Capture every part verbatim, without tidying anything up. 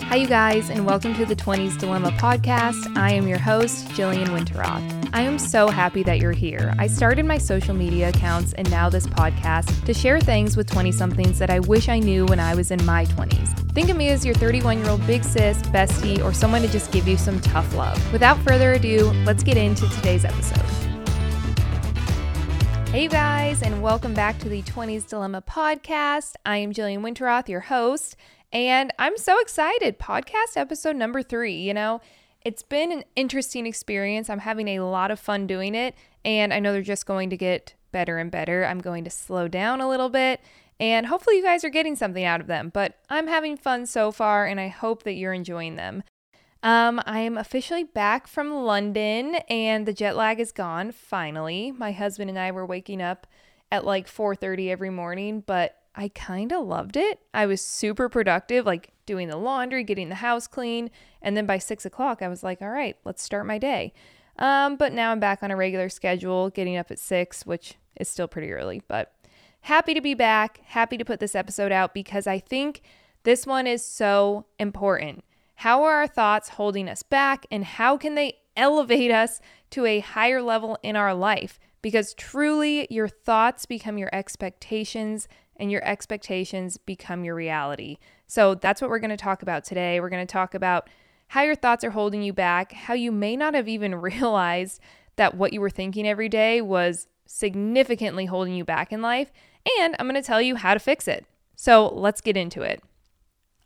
Hi, you guys, and welcome to the twenties Dilemma podcast. I am your host, Jillian Winteroth. I am so happy that you're here. I started my social media accounts and now this podcast to share things with twenty-somethings that I wish I knew when I was in my twenties. Think of me as your thirty-one-year-old big sis, bestie, or someone to just give you some tough love. Without further ado, let's get into today's episode. Hey, you guys, and welcome back to the twenties Dilemma podcast. I am Jillian Winteroth, your host. And I'm so excited. Podcast episode number three. You know, it's been an interesting experience. I'm having a lot of fun doing it. And I know they're just going to get better and better. I'm going to slow down a little bit. And hopefully you guys are getting something out of them. But I'm having fun so far, and I hope that you're enjoying them. Um, I am officially back from London, and the jet lag is gone, finally. My husband and I were waking up at like four thirty every morning, but I kind of loved it. I was super productive, like doing the laundry, getting the house clean. And then by six o'clock, I was like, all right, let's start my day. Um, but now I'm back on a regular schedule, getting up at six, which is still pretty early, but happy to be back. Happy to put this episode out because I think this one is so important. How are our thoughts holding us back, and how can they elevate us to a higher level in our life? Because truly, your thoughts become your expectations, and your expectations become your reality. So that's what we're going to talk about today. We're going to talk about how your thoughts are holding you back, how you may not have even realized that what you were thinking every day was significantly holding you back in life, and I'm going to tell you how to fix it. So let's get into it.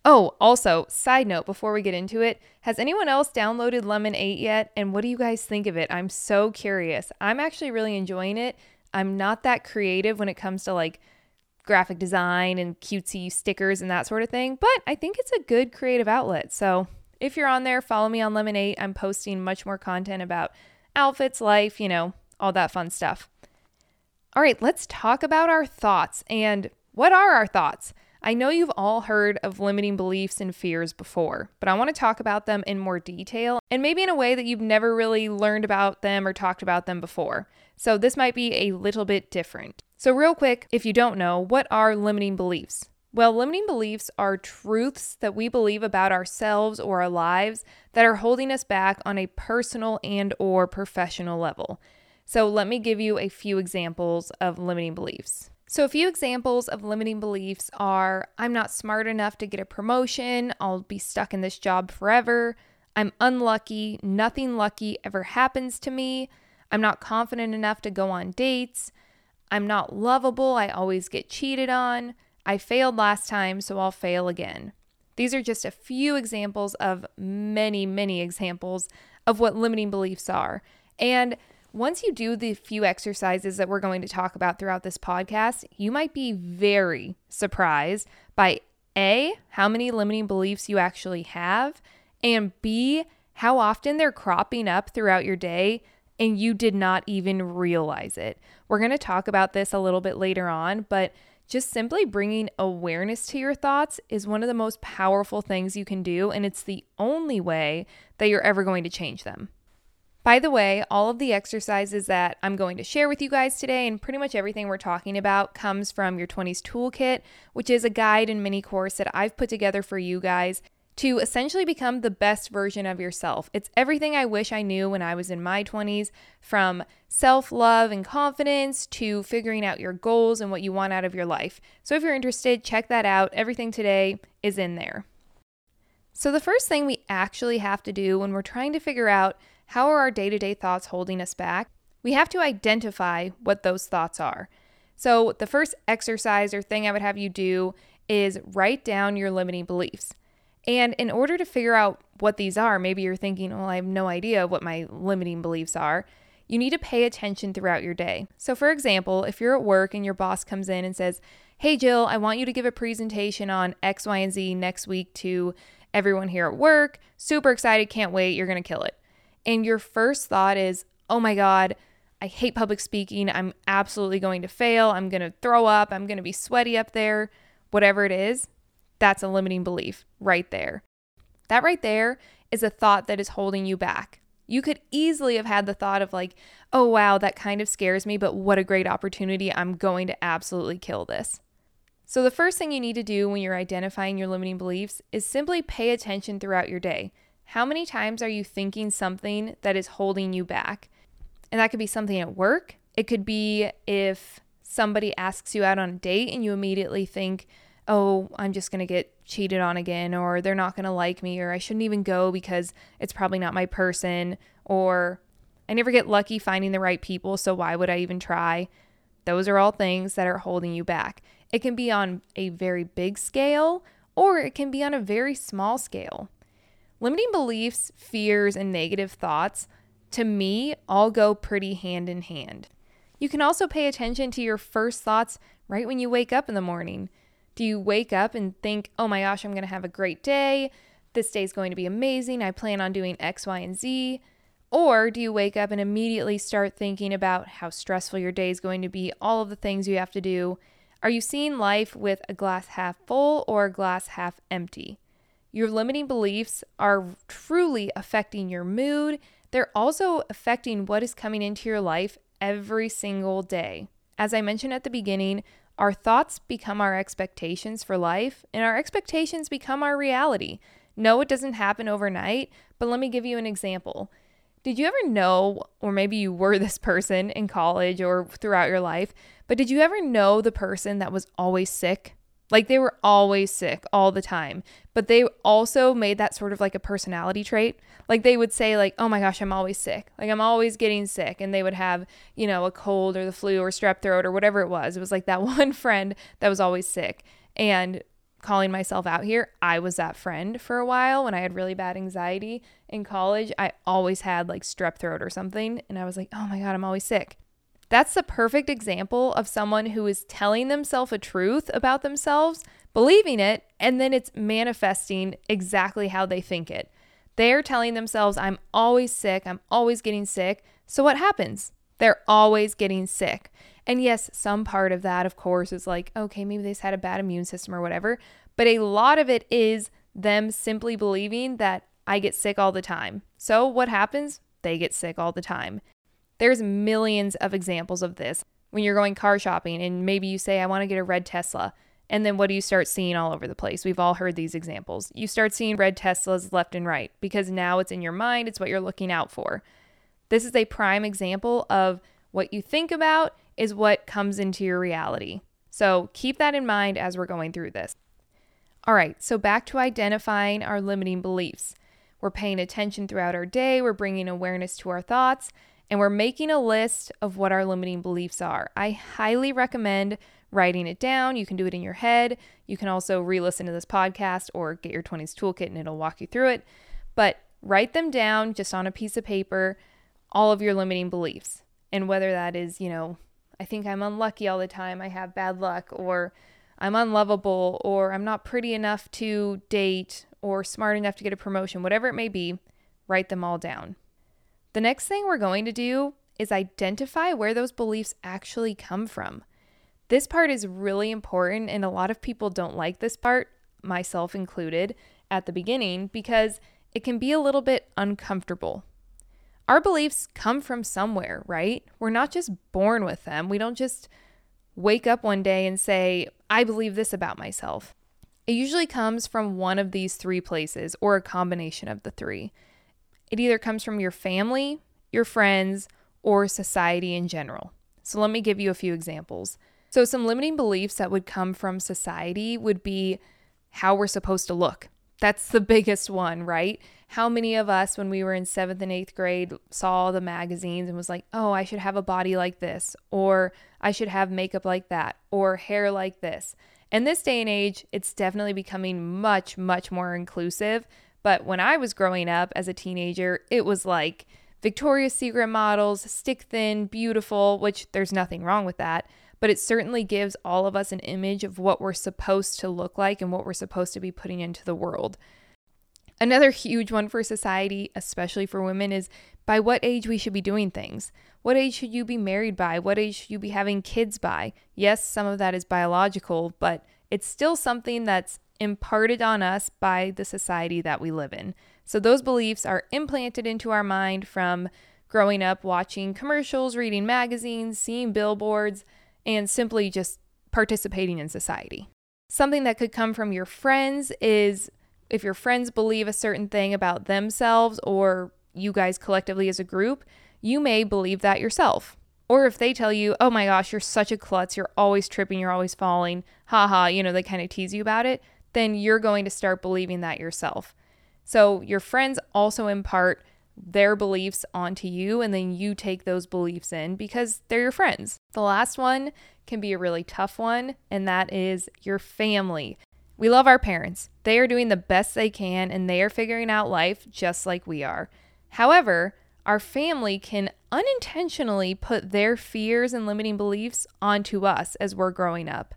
Oh, also, side note before we get into it, has anyone else downloaded Lemon eight yet? And what do you guys think of it? I'm so curious. I'm actually really enjoying it. I'm not that creative when it comes to like graphic design and cutesy stickers and that sort of thing, but I think it's a good creative outlet. So if you're on there, follow me on Lemon eight. I'm posting much more content about outfits, life, you know, all that fun stuff. All right, let's talk about our thoughts. And what are our thoughts? I know you've all heard of limiting beliefs and fears before, but I want to talk about them in more detail and maybe in a way that you've never really learned about them or talked about them before. So this might be a little bit different. So real quick, if you don't know, what are limiting beliefs? Well, limiting beliefs are truths that we believe about ourselves or our lives that are holding us back on a personal and or professional level. So let me give you a few examples of limiting beliefs. So a few examples of limiting beliefs are, I'm not smart enough to get a promotion, I'll be stuck in this job forever, I'm unlucky, nothing lucky ever happens to me, I'm not confident enough to go on dates, I'm not lovable, I always get cheated on, I failed last time, so I'll fail again. These are just a few examples of many, many examples of what limiting beliefs are. And once you do the few exercises that we're going to talk about throughout this podcast, you might be very surprised by A, how many limiting beliefs you actually have, and B, how often they're cropping up throughout your day and you did not even realize it. We're going to talk about this a little bit later on, but just simply bringing awareness to your thoughts is one of the most powerful things you can do, and it's the only way that you're ever going to change them. By the way, all of the exercises that I'm going to share with you guys today and pretty much everything we're talking about comes from Your twenties Toolkit, which is a guide and mini course that I've put together for you guys to essentially become the best version of yourself. It's everything I wish I knew when I was in my twenties, from self-love and confidence to figuring out your goals and what you want out of your life. So if you're interested, check that out. Everything today is in there. So the first thing we actually have to do when we're trying to figure out how are our day-to-day thoughts holding us back, we have to identify what those thoughts are. So the first exercise or thing I would have you do is write down your limiting beliefs. And in order to figure out what these are, maybe you're thinking, well, I have no idea what my limiting beliefs are. You need to pay attention throughout your day. So for example, if you're at work and your boss comes in and says, hey, Jill, I want you to give a presentation on X, Y, and Z next week to everyone here at work. Super excited. Can't wait. You're going to kill it. And your first thought is, oh my God, I hate public speaking. I'm absolutely going to fail. I'm going to throw up. I'm going to be sweaty up there, whatever it is. That's a limiting belief right there. That right there is a thought that is holding you back. You could easily have had the thought of like, oh wow, that kind of scares me, but what a great opportunity. I'm going to absolutely kill this. So the first thing you need to do when you're identifying your limiting beliefs is simply pay attention throughout your day. How many times are you thinking something that is holding you back? And that could be something at work. It could be if somebody asks you out on a date and you immediately think, oh, I'm just going to get cheated on again, or they're not going to like me, or I shouldn't even go because it's probably not my person, or I never get lucky finding the right people, so why would I even try? Those are all things that are holding you back. It can be on a very big scale, or it can be on a very small scale. Limiting beliefs, fears, and negative thoughts, to me, all go pretty hand in hand. You can also pay attention to your first thoughts right when you wake up in the morning. Do you wake up and think, oh my gosh, I'm going to have a great day. This day's going to be amazing. I plan on doing X, Y, and Z. Or do you wake up and immediately start thinking about how stressful your day is going to be, all of the things you have to do? Are you seeing life with a glass half full or a glass half empty? Your limiting beliefs are truly affecting your mood. They're also affecting what is coming into your life every single day. As I mentioned at the beginning, our thoughts become our expectations for life, and our expectations become our reality. No, it doesn't happen overnight, but let me give you an example. Did you ever know, or maybe you were this person in college or throughout your life, but did you ever know the person that was always sick? Like they were always sick all the time, but they also made that sort of like a personality trait. Like they would say like, oh my gosh, I'm always sick. Like I'm always getting sick. And they would have, you know, a cold or the flu or strep throat or whatever it was. It was like that one friend that was always sick. And calling myself out here, I was that friend for a while when I had really bad anxiety in college. I always had like strep throat or something. And I was like, oh my God, I'm always sick. That's the perfect example of someone who is telling themselves a truth about themselves, believing it, and then it's manifesting exactly how they think it. They're telling themselves, I'm always sick, I'm always getting sick. So what happens? They're always getting sick. And yes, some part of that, of course, is like, okay, maybe they've had a bad immune system or whatever. But a lot of it is them simply believing that I get sick all the time. So what happens? They get sick all the time. There's millions of examples of this. When you're going car shopping and maybe you say, I want to get a red Tesla. And then what do you start seeing all over the place? We've all heard these examples. You start seeing red Teslas left and right because now it's in your mind. It's what you're looking out for. This is a prime example of what you think about is what comes into your reality. So keep that in mind as we're going through this. All right, so back to identifying our limiting beliefs. We're paying attention throughout our day, we're bringing awareness to our thoughts, and we're making a list of what our limiting beliefs are. I highly recommend writing it down. You can do it in your head. You can also re-listen to this podcast or get your twenties toolkit and it'll walk you through it. But write them down just on a piece of paper, all of your limiting beliefs. And whether that is, you know, I think I'm unlucky all the time, I have bad luck, or I'm unlovable, or I'm not pretty enough to date, or smart enough to get a promotion, whatever it may be, write them all down. The next thing we're going to do is identify where those beliefs actually come from. This part is really important, and a lot of people don't like this part, myself included, at the beginning, because it can be a little bit uncomfortable. Our beliefs come from somewhere, right? We're not just born with them. We don't just wake up one day and say, I believe this about myself. It usually comes from one of these three places or a combination of the three. It either comes from your family, your friends, or society in general. So let me give you a few examples. So some limiting beliefs that would come from society would be how we're supposed to look. That's the biggest one, right? How many of us when we were in seventh and eighth grade saw the magazines and was like, oh, I should have a body like this, or I should have makeup like that, or hair like this. In this day and age, it's definitely becoming much, much more inclusive. But when I was growing up as a teenager, it was like Victoria's Secret models, stick thin, beautiful, which there's nothing wrong with that. But it certainly gives all of us an image of what we're supposed to look like and what we're supposed to be putting into the world. Another huge one for society, especially for women, is by what age we should be doing things. What age should you be married by? What age should you be having kids by? Yes, some of that is biological, but it's still something that's imparted on us by the society that we live in. So those beliefs are implanted into our mind from growing up, watching commercials, reading magazines, seeing billboards, and simply just participating in society. Something that could come from your friends is if your friends believe a certain thing about themselves or you guys collectively as a group, you may believe that yourself. Or if they tell you, oh my gosh, you're such a klutz, you're always tripping, you're always falling, haha, you know, they kind of tease you about it, then you're going to start believing that yourself. So your friends also impart their beliefs onto you, and then you take those beliefs in because they're your friends. The last one can be a really tough one, and that is your family. We love our parents. They are doing the best they can, and they are figuring out life just like we are. However, our family can unintentionally put their fears and limiting beliefs onto us as we're growing up.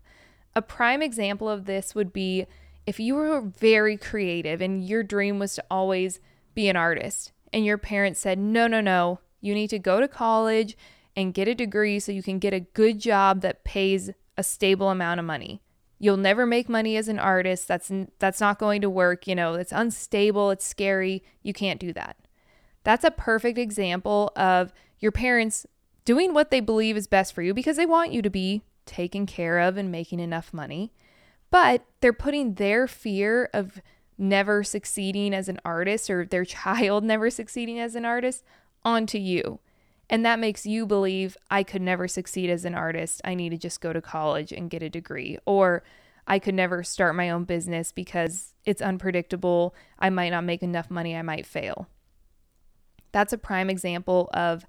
A prime example of this would be if you were very creative and your dream was to always be an artist, and your parents said, no, no, no, you need to go to college and get a degree so you can get a good job that pays a stable amount of money. You'll never make money as an artist. That's that's not going to work. You know, it's unstable. It's scary. You can't do that. That's a perfect example of your parents doing what they believe is best for you because they want you to be taken care of and making enough money. But they're putting their fear of never succeeding as an artist or their child never succeeding as an artist onto you. And that makes you believe, I could never succeed as an artist. I need to just go to college and get a degree. Or I could never start my own business because it's unpredictable. I might not make enough money. I might fail. That's a prime example of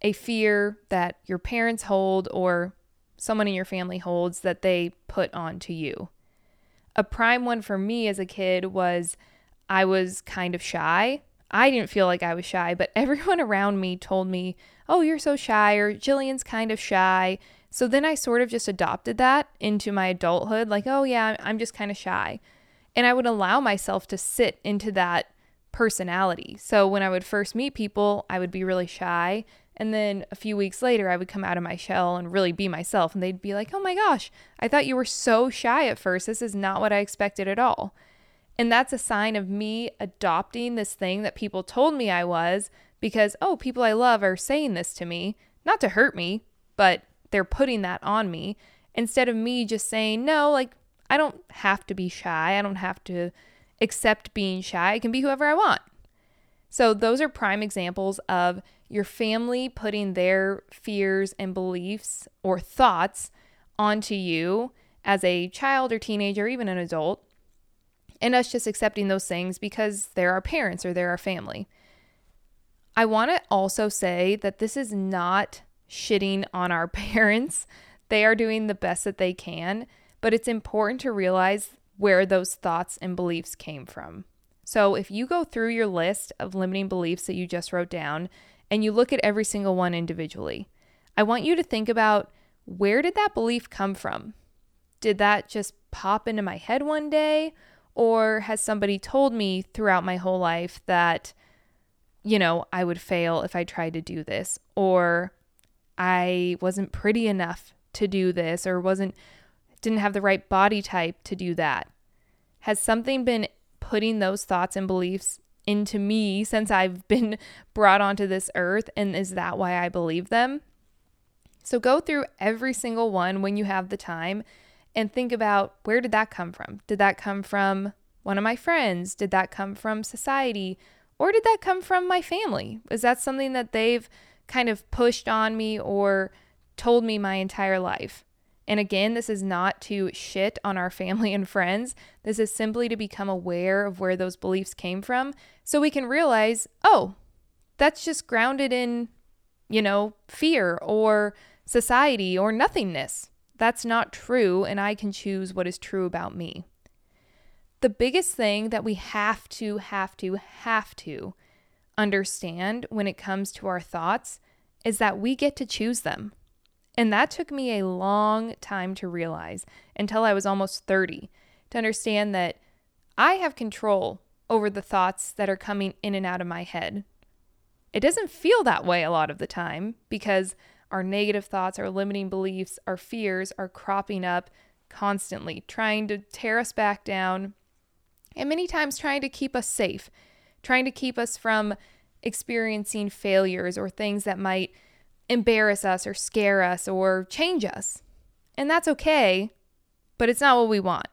a fear that your parents hold or someone in your family holds that they put onto you. A prime one for me as a kid was I was kind of shy. I didn't feel like I was shy, but everyone around me told me, oh, you're so shy, or Jillian's kind of shy. So then I sort of just adopted that into my adulthood, like, oh yeah, I'm just kind of shy. And I would allow myself to sit into that personality. So when I would first meet people, I would be really shy. And then a few weeks later, I would come out of my shell and really be myself. And they'd be like, oh my gosh, I thought you were so shy at first. This is not what I expected at all. And that's a sign of me adopting this thing that people told me I was because, oh, people I love are saying this to me, not to hurt me, but they're putting that on me instead of me just saying, no, like, I don't have to be shy. I don't have to accept being shy. I can be whoever I want. So those are prime examples of your family putting their fears and beliefs or thoughts onto you as a child or teenager, even an adult, and us just accepting those things because they're our parents or they're our family. I want to also say that this is not shitting on our parents. They are doing the best that they can, but it's important to realize where those thoughts and beliefs came from. So if you go through your list of limiting beliefs that you just wrote down and you look at every single one individually, I want you to think about, where did that belief come from? Did that just pop into my head one day? Or has somebody told me throughout my whole life that, you know, I would fail if I tried to do this, or I wasn't pretty enough to do this, or wasn't didn't have the right body type to do that? Has something been putting those thoughts and beliefs into me since I've been brought onto this earth, and is that why I believe them? So go through every single one when you have the time and think about, where did that come from? Did that come from one of my friends? Did that come from society? Or did that come from my family? Is that something that they've kind of pushed on me or told me my entire life? And again, this is not to shit on our family and friends. This is simply to become aware of where those beliefs came from so we can realize, oh, that's just grounded in, you know, fear or society or nothingness. That's not true, and I can choose what is true about me. The biggest thing that we have to, have to, have to understand when it comes to our thoughts is that we get to choose them. And that took me a long time to realize, until I was almost thirty, to understand that I have control over the thoughts that are coming in and out of my head. It doesn't feel that way a lot of the time because our negative thoughts, our limiting beliefs, our fears are cropping up constantly, trying to tear us back down, and many times trying to keep us safe, trying to keep us from experiencing failures or things that might embarrass us or scare us or change us. And that's okay, but it's not what we want.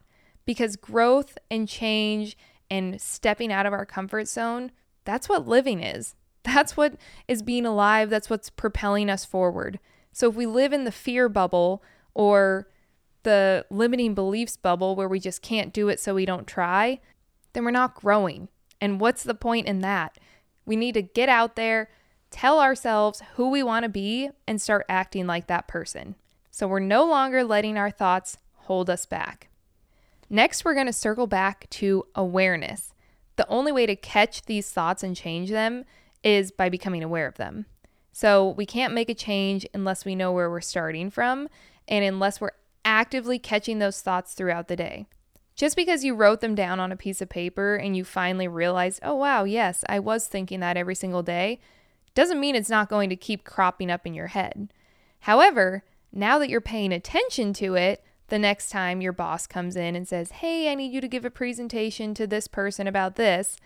because growth and change and stepping out of our comfort zone, that's what living is. That's what is being alive. That's what's propelling us forward. So if we live in the fear bubble or the limiting beliefs bubble where we just can't do it so we don't try, then we're not growing. And what's the point in that? We need to get out there, tell ourselves who we want to be, and start acting like that person. So we're no longer letting our thoughts hold us back. Next, we're going to circle back to awareness. The only way to catch these thoughts and change them is by becoming aware of them. So we can't make a change unless we know where we're starting from and unless we're actively catching those thoughts throughout the day. Just because you wrote them down on a piece of paper and you finally realized, oh wow, yes, I was thinking that every single day, doesn't mean it's not going to keep cropping up in your head. However, now that you're paying attention to it, the next time your boss comes in and says, hey, I need you to give a presentation to this person about this,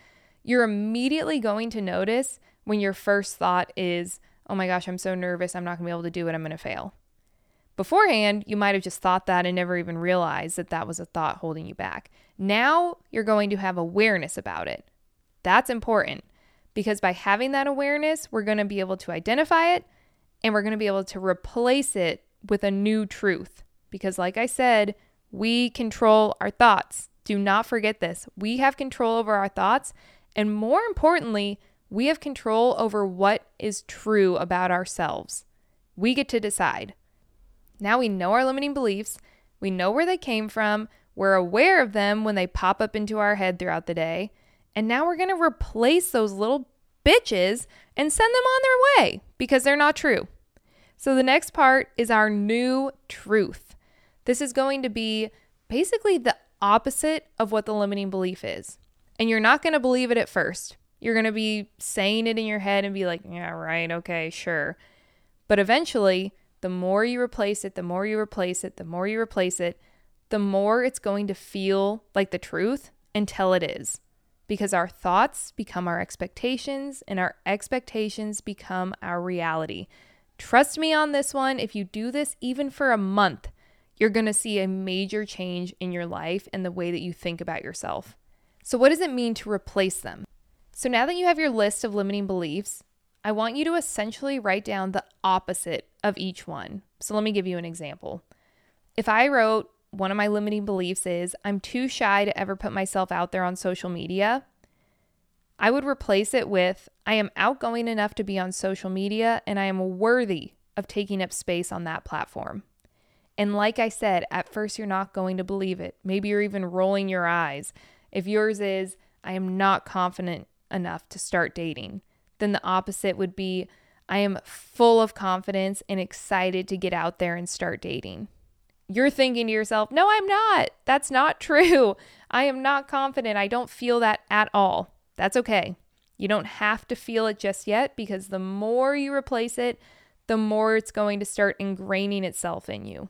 you're immediately going to notice when your first thought is, oh my gosh, I'm so nervous, I'm not gonna be able to do it, I'm gonna fail. Beforehand, you might have just thought that and never even realized that that was a thought holding you back. Now you're going to have awareness about it. That's important because by having that awareness, we're going to be able to identify it and we're going to be able to replace it with a new truth. Because like I said, we control our thoughts. Do not forget this. We have control over our thoughts. And more importantly, we have control over what is true about ourselves. We get to decide. Now we know our limiting beliefs, we know where they came from, we're aware of them when they pop up into our head throughout the day, and now we're going to replace those little bitches and send them on their way because they're not true. So the next part is our new truth. This is going to be basically the opposite of what the limiting belief is. And you're not going to believe it at first. You're going to be saying it in your head and be like, yeah, right, okay, sure. But eventually, the more you replace it, the more you replace it, the more you replace it, the more it's going to feel like the truth until it is. Because our thoughts become our expectations and our expectations become our reality. Trust me on this one, if you do this even for a month, you're going to see a major change in your life and the way that you think about yourself. So what does it mean to replace them? So now that you have your list of limiting beliefs, I want you to essentially write down the opposite of each one. So let me give you an example. If I wrote, one of my limiting beliefs is I'm too shy to ever put myself out there on social media, I would replace it with I am outgoing enough to be on social media and I am worthy of taking up space on that platform. And like I said, at first you're not going to believe it. Maybe you're even rolling your eyes. If yours is I am not confident enough to start dating, then the opposite would be, I am full of confidence and excited to get out there and start dating. You're thinking to yourself, no, I'm not. That's not true. I am not confident. I don't feel that at all. That's okay. You don't have to feel it just yet because the more you replace it, the more it's going to start ingraining itself in you.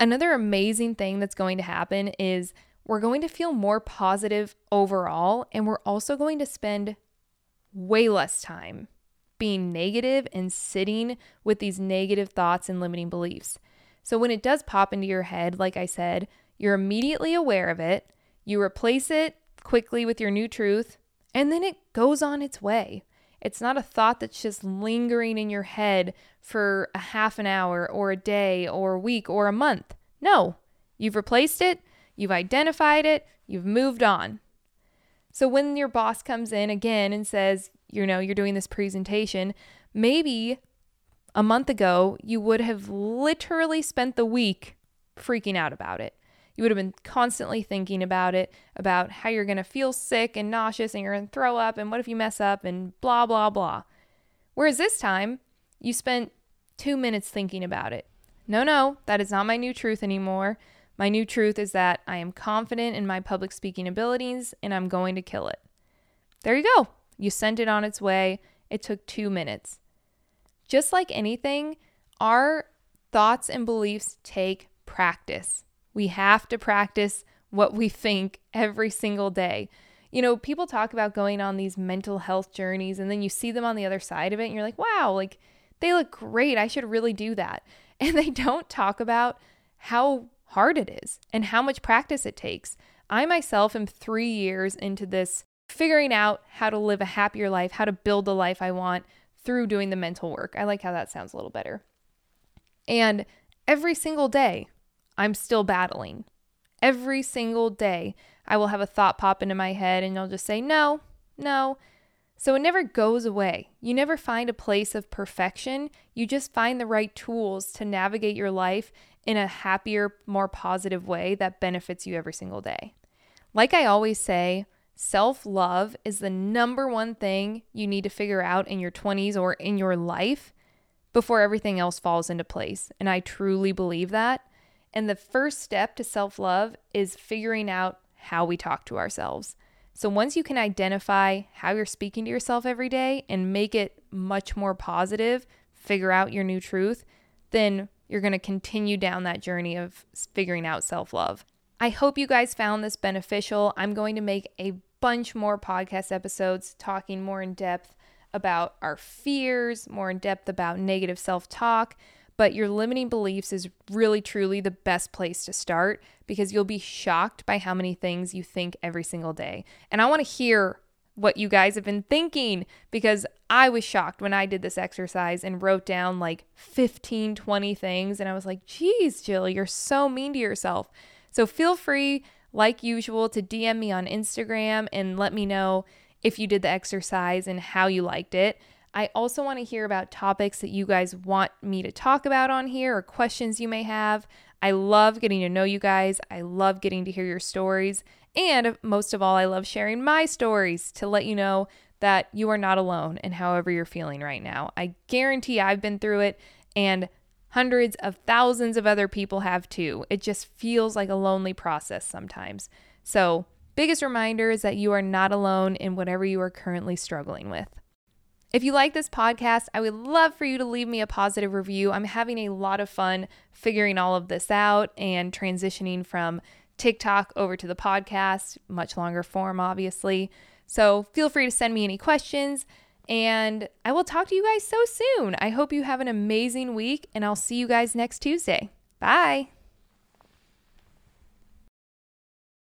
Another amazing thing that's going to happen is we're going to feel more positive overall, and we're also going to spend way less time being negative and sitting with these negative thoughts and limiting beliefs. So when it does pop into your head, like I said, you're immediately aware of it, you replace it quickly with your new truth, and then it goes on its way. It's not a thought that's just lingering in your head for a half an hour or a day or a week or a month. No, you've replaced it, you've identified it, you've moved on. So when your boss comes in again and says, you know, you're doing this presentation, maybe a month ago, you would have literally spent the week freaking out about it. You would have been constantly thinking about it, about how you're going to feel sick and nauseous and you're going to throw up and what if you mess up and blah, blah, blah. Whereas this time, you spent two minutes thinking about it. No, no, that is not my new truth anymore. My new truth is that I am confident in my public speaking abilities and I'm going to kill it. There you go. You sent it on its way. It took two minutes. Just like anything, our thoughts and beliefs take practice. We have to practice what we think every single day. You know, people talk about going on these mental health journeys and then you see them on the other side of it and you're like, wow, like they look great. I should really do that. And they don't talk about how hard it is and how much practice it takes. I myself am three years into this, figuring out how to live a happier life, how to build the life I want through doing the mental work. I like how that sounds a little better. And every single day, I'm still battling. Every single day, I will have a thought pop into my head and I'll just say, no, no. So it never goes away. You never find a place of perfection. You just find the right tools to navigate your life in a happier, more positive way that benefits you every single day. Like I always say, self-love is the number one thing you need to figure out in your twenties or in your life before everything else falls into place. And I truly believe that. And the first step to self-love is figuring out how we talk to ourselves. So once you can identify how you're speaking to yourself every day and make it much more positive, figure out your new truth, then you're going to continue down that journey of figuring out self-love. I hope you guys found this beneficial. I'm going to make a bunch more podcast episodes talking more in depth about our fears, more in depth about negative self-talk. But your limiting beliefs is really, truly the best place to start because you'll be shocked by how many things you think every single day. And I want to hear what you guys have been thinking because I was shocked when I did this exercise and wrote down like fifteen, twenty things. And I was like, geez, Jill, you're so mean to yourself. So feel free, like usual, to D M me on Instagram and let me know if you did the exercise and how you liked it. I also want to hear about topics that you guys want me to talk about on here or questions you may have. I love getting to know you guys. I love getting to hear your stories. And most of all, I love sharing my stories to let you know that you are not alone in however you're feeling right now. I guarantee I've been through it and hundreds of thousands of other people have too. It just feels like a lonely process sometimes. So, biggest reminder is that you are not alone in whatever you are currently struggling with. If you like this podcast, I would love for you to leave me a positive review. I'm having a lot of fun figuring all of this out and transitioning from TikTok over to the podcast, much longer form, obviously. So feel free to send me any questions, and I will talk to you guys so soon. I hope you have an amazing week, and I'll see you guys next Tuesday. Bye.